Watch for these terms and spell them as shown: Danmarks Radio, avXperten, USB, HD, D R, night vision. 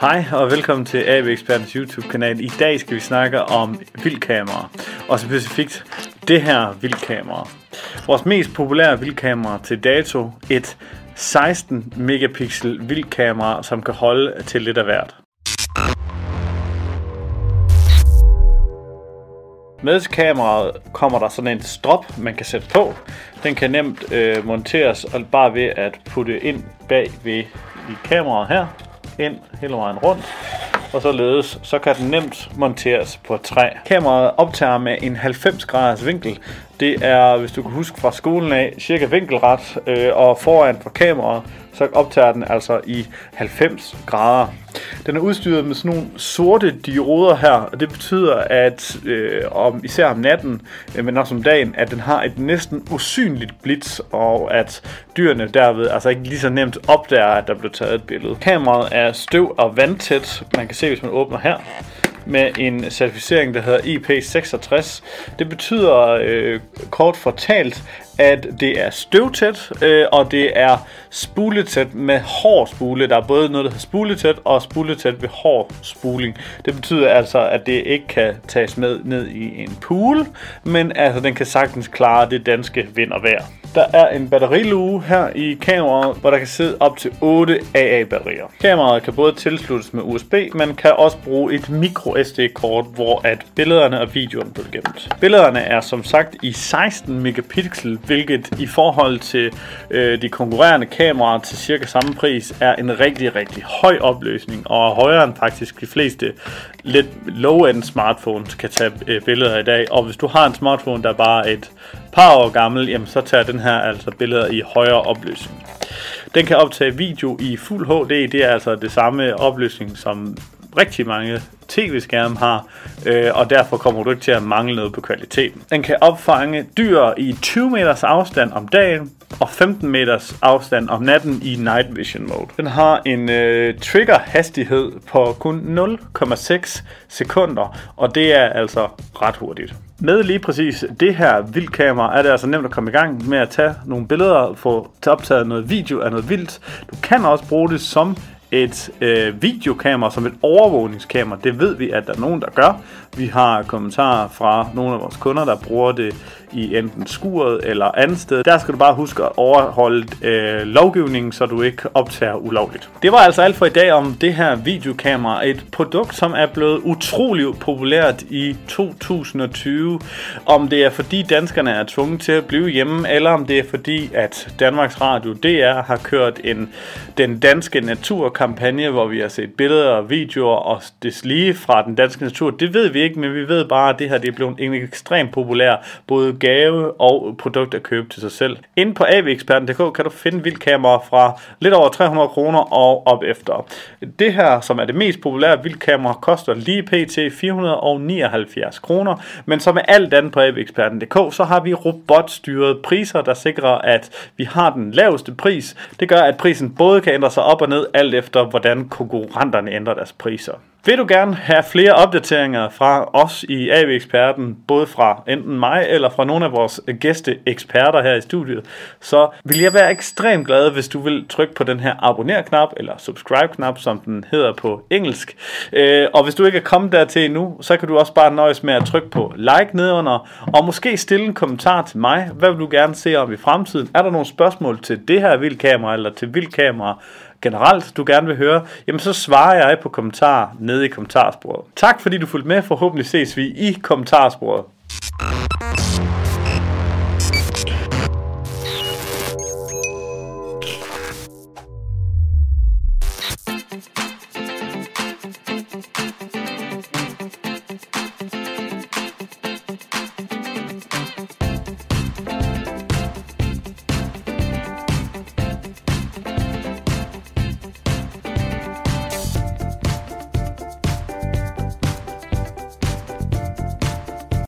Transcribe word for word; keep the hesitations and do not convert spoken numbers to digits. Hej og velkommen til avXpertens YouTube-kanal. I dag skal vi snakke om vildkameraer, og specifikt det her vildkamera. Vores mest populære vildkamera til dato, et seksten megapixel vildkamera, som kan holde til lidt af hvert. Med kameraet kommer der sådan en strop, man kan sætte på. Den kan nemt øh, monteres, og bare ved at putte ind bag ved i kameraet her. Ind hele vejen rundt, og således så kan den nemt monteres på et træ. Kameraet optager med en halvfems graders vinkel. Det er, hvis du kan huske fra skolen af, cirka vinkelret, øh, og foran på kameraet, så optager den altså i halvfems grader. Den er udstyret med sådan nogle sorte dioder her, og det betyder, at øh, om, især om natten, øh, men også om dagen, at den har et næsten usynligt blits, og at dyrene derved altså ikke lige så nemt opdager, at der blev taget et billede. Kameraet er støv- og vandtæt, man kan se, hvis man åbner her, med en certificering, der hedder I P seksogtres. Det betyder øh, kort fortalt, at det er støvtæt, øh, og det er spuletæt med hård spule. Der er både noget, der hedder spuletæt, og spuletæt ved hård spuling. Det betyder altså, at det ikke kan tages med ned i en pool, men altså, den kan sagtens klare det danske vind og vejr. Der er en batteriluge her i kameraet, hvor der kan sidde op til otte A A-batterier. Kameraet kan både tilsluttes med U S B, men kan også bruge et micro S D-kort, hvor at billederne og videoen bliver gemt. Billederne er som sagt i seksten megapixel, hvilket i forhold til øh, de konkurrerende kameraer til cirka samme pris, er en rigtig, rigtig høj opløsning, og højere end faktisk de fleste lidt low-end smartphones kan tage øh, billeder i dag. Og hvis du har en smartphone, der er bare et par år gammel, jamen, så tager den her altså billeder i højere opløsning. Den kan optage video i fuld H D, det er altså det samme opløsning som rigtig mange tv-skærme har, øh, og derfor kommer du ikke til at mangle noget på kvaliteten. Den kan opfange dyr i tyve meters afstand om dagen og femten meters afstand om natten i night vision mode. Den har en øh, trigger hastighed på kun nul komma seks sekunder, og det er altså ret hurtigt. Med lige præcis det her vildkamera er det altså nemt at komme i gang med at tage nogle billeder og få optaget noget video af noget vildt. Du kan også bruge det som et øh, videokamera, som et overvågningskamera. Det ved vi, at der er nogen, der gør. Vi har kommentarer fra nogle af vores kunder, der bruger det i enten skuret eller andet sted. Der skal du bare huske at overholde øh, lovgivningen, så du ikke optager ulovligt. Det var altså alt for i dag om det her videokamera. Et produkt, som er blevet utrolig populært i to tusind og tyve. Om det er fordi danskerne er tvunget til at blive hjemme, eller om det er fordi, at Danmarks Radio D R har kørt en, den danske naturkampagne, hvor vi har set billeder og videoer og deslige fra den danske natur. Det ved vi ikke, men vi ved bare, at det her det er blevet en ekstremt populær både gave og produkt at købe til sig selv. Inde på avxperten punktum d k kan du finde vildkameraer fra lidt over tre hundrede kroner og op efter. Det her, som er det mest populære vildkamera, koster lige pt. fire hundrede og nioghalvfjerds kroner, men som med alt andet på avxperten punktum d k, så har vi robotstyrede priser, der sikrer, at vi har den laveste pris. Det gør, at prisen både kan ændre sig op og ned, alt efter hvordan konkurrenterne ændrer deres priser. Vil du gerne have flere opdateringer fra os i avXperten, både fra enten mig eller fra nogle af vores gæsteeksperter her i studiet, så vil jeg være ekstremt glad, hvis du vil trykke på den her abonner-knap, eller subscribe-knap, som den hedder på engelsk. Og hvis du ikke er kommet dertil endnu, så kan du også bare nøjes med at trykke på like nedenunder, og måske stille en kommentar til mig. Hvad vil du gerne se om i fremtiden? Er der nogle spørgsmål til det her vildkamera, eller til vildkamera generelt, du gerne vil høre, jamen så svarer jeg på kommentarer nede i kommentarsporet. Tak fordi du fulgte med, forhåbentlig ses vi i kommentarsporet.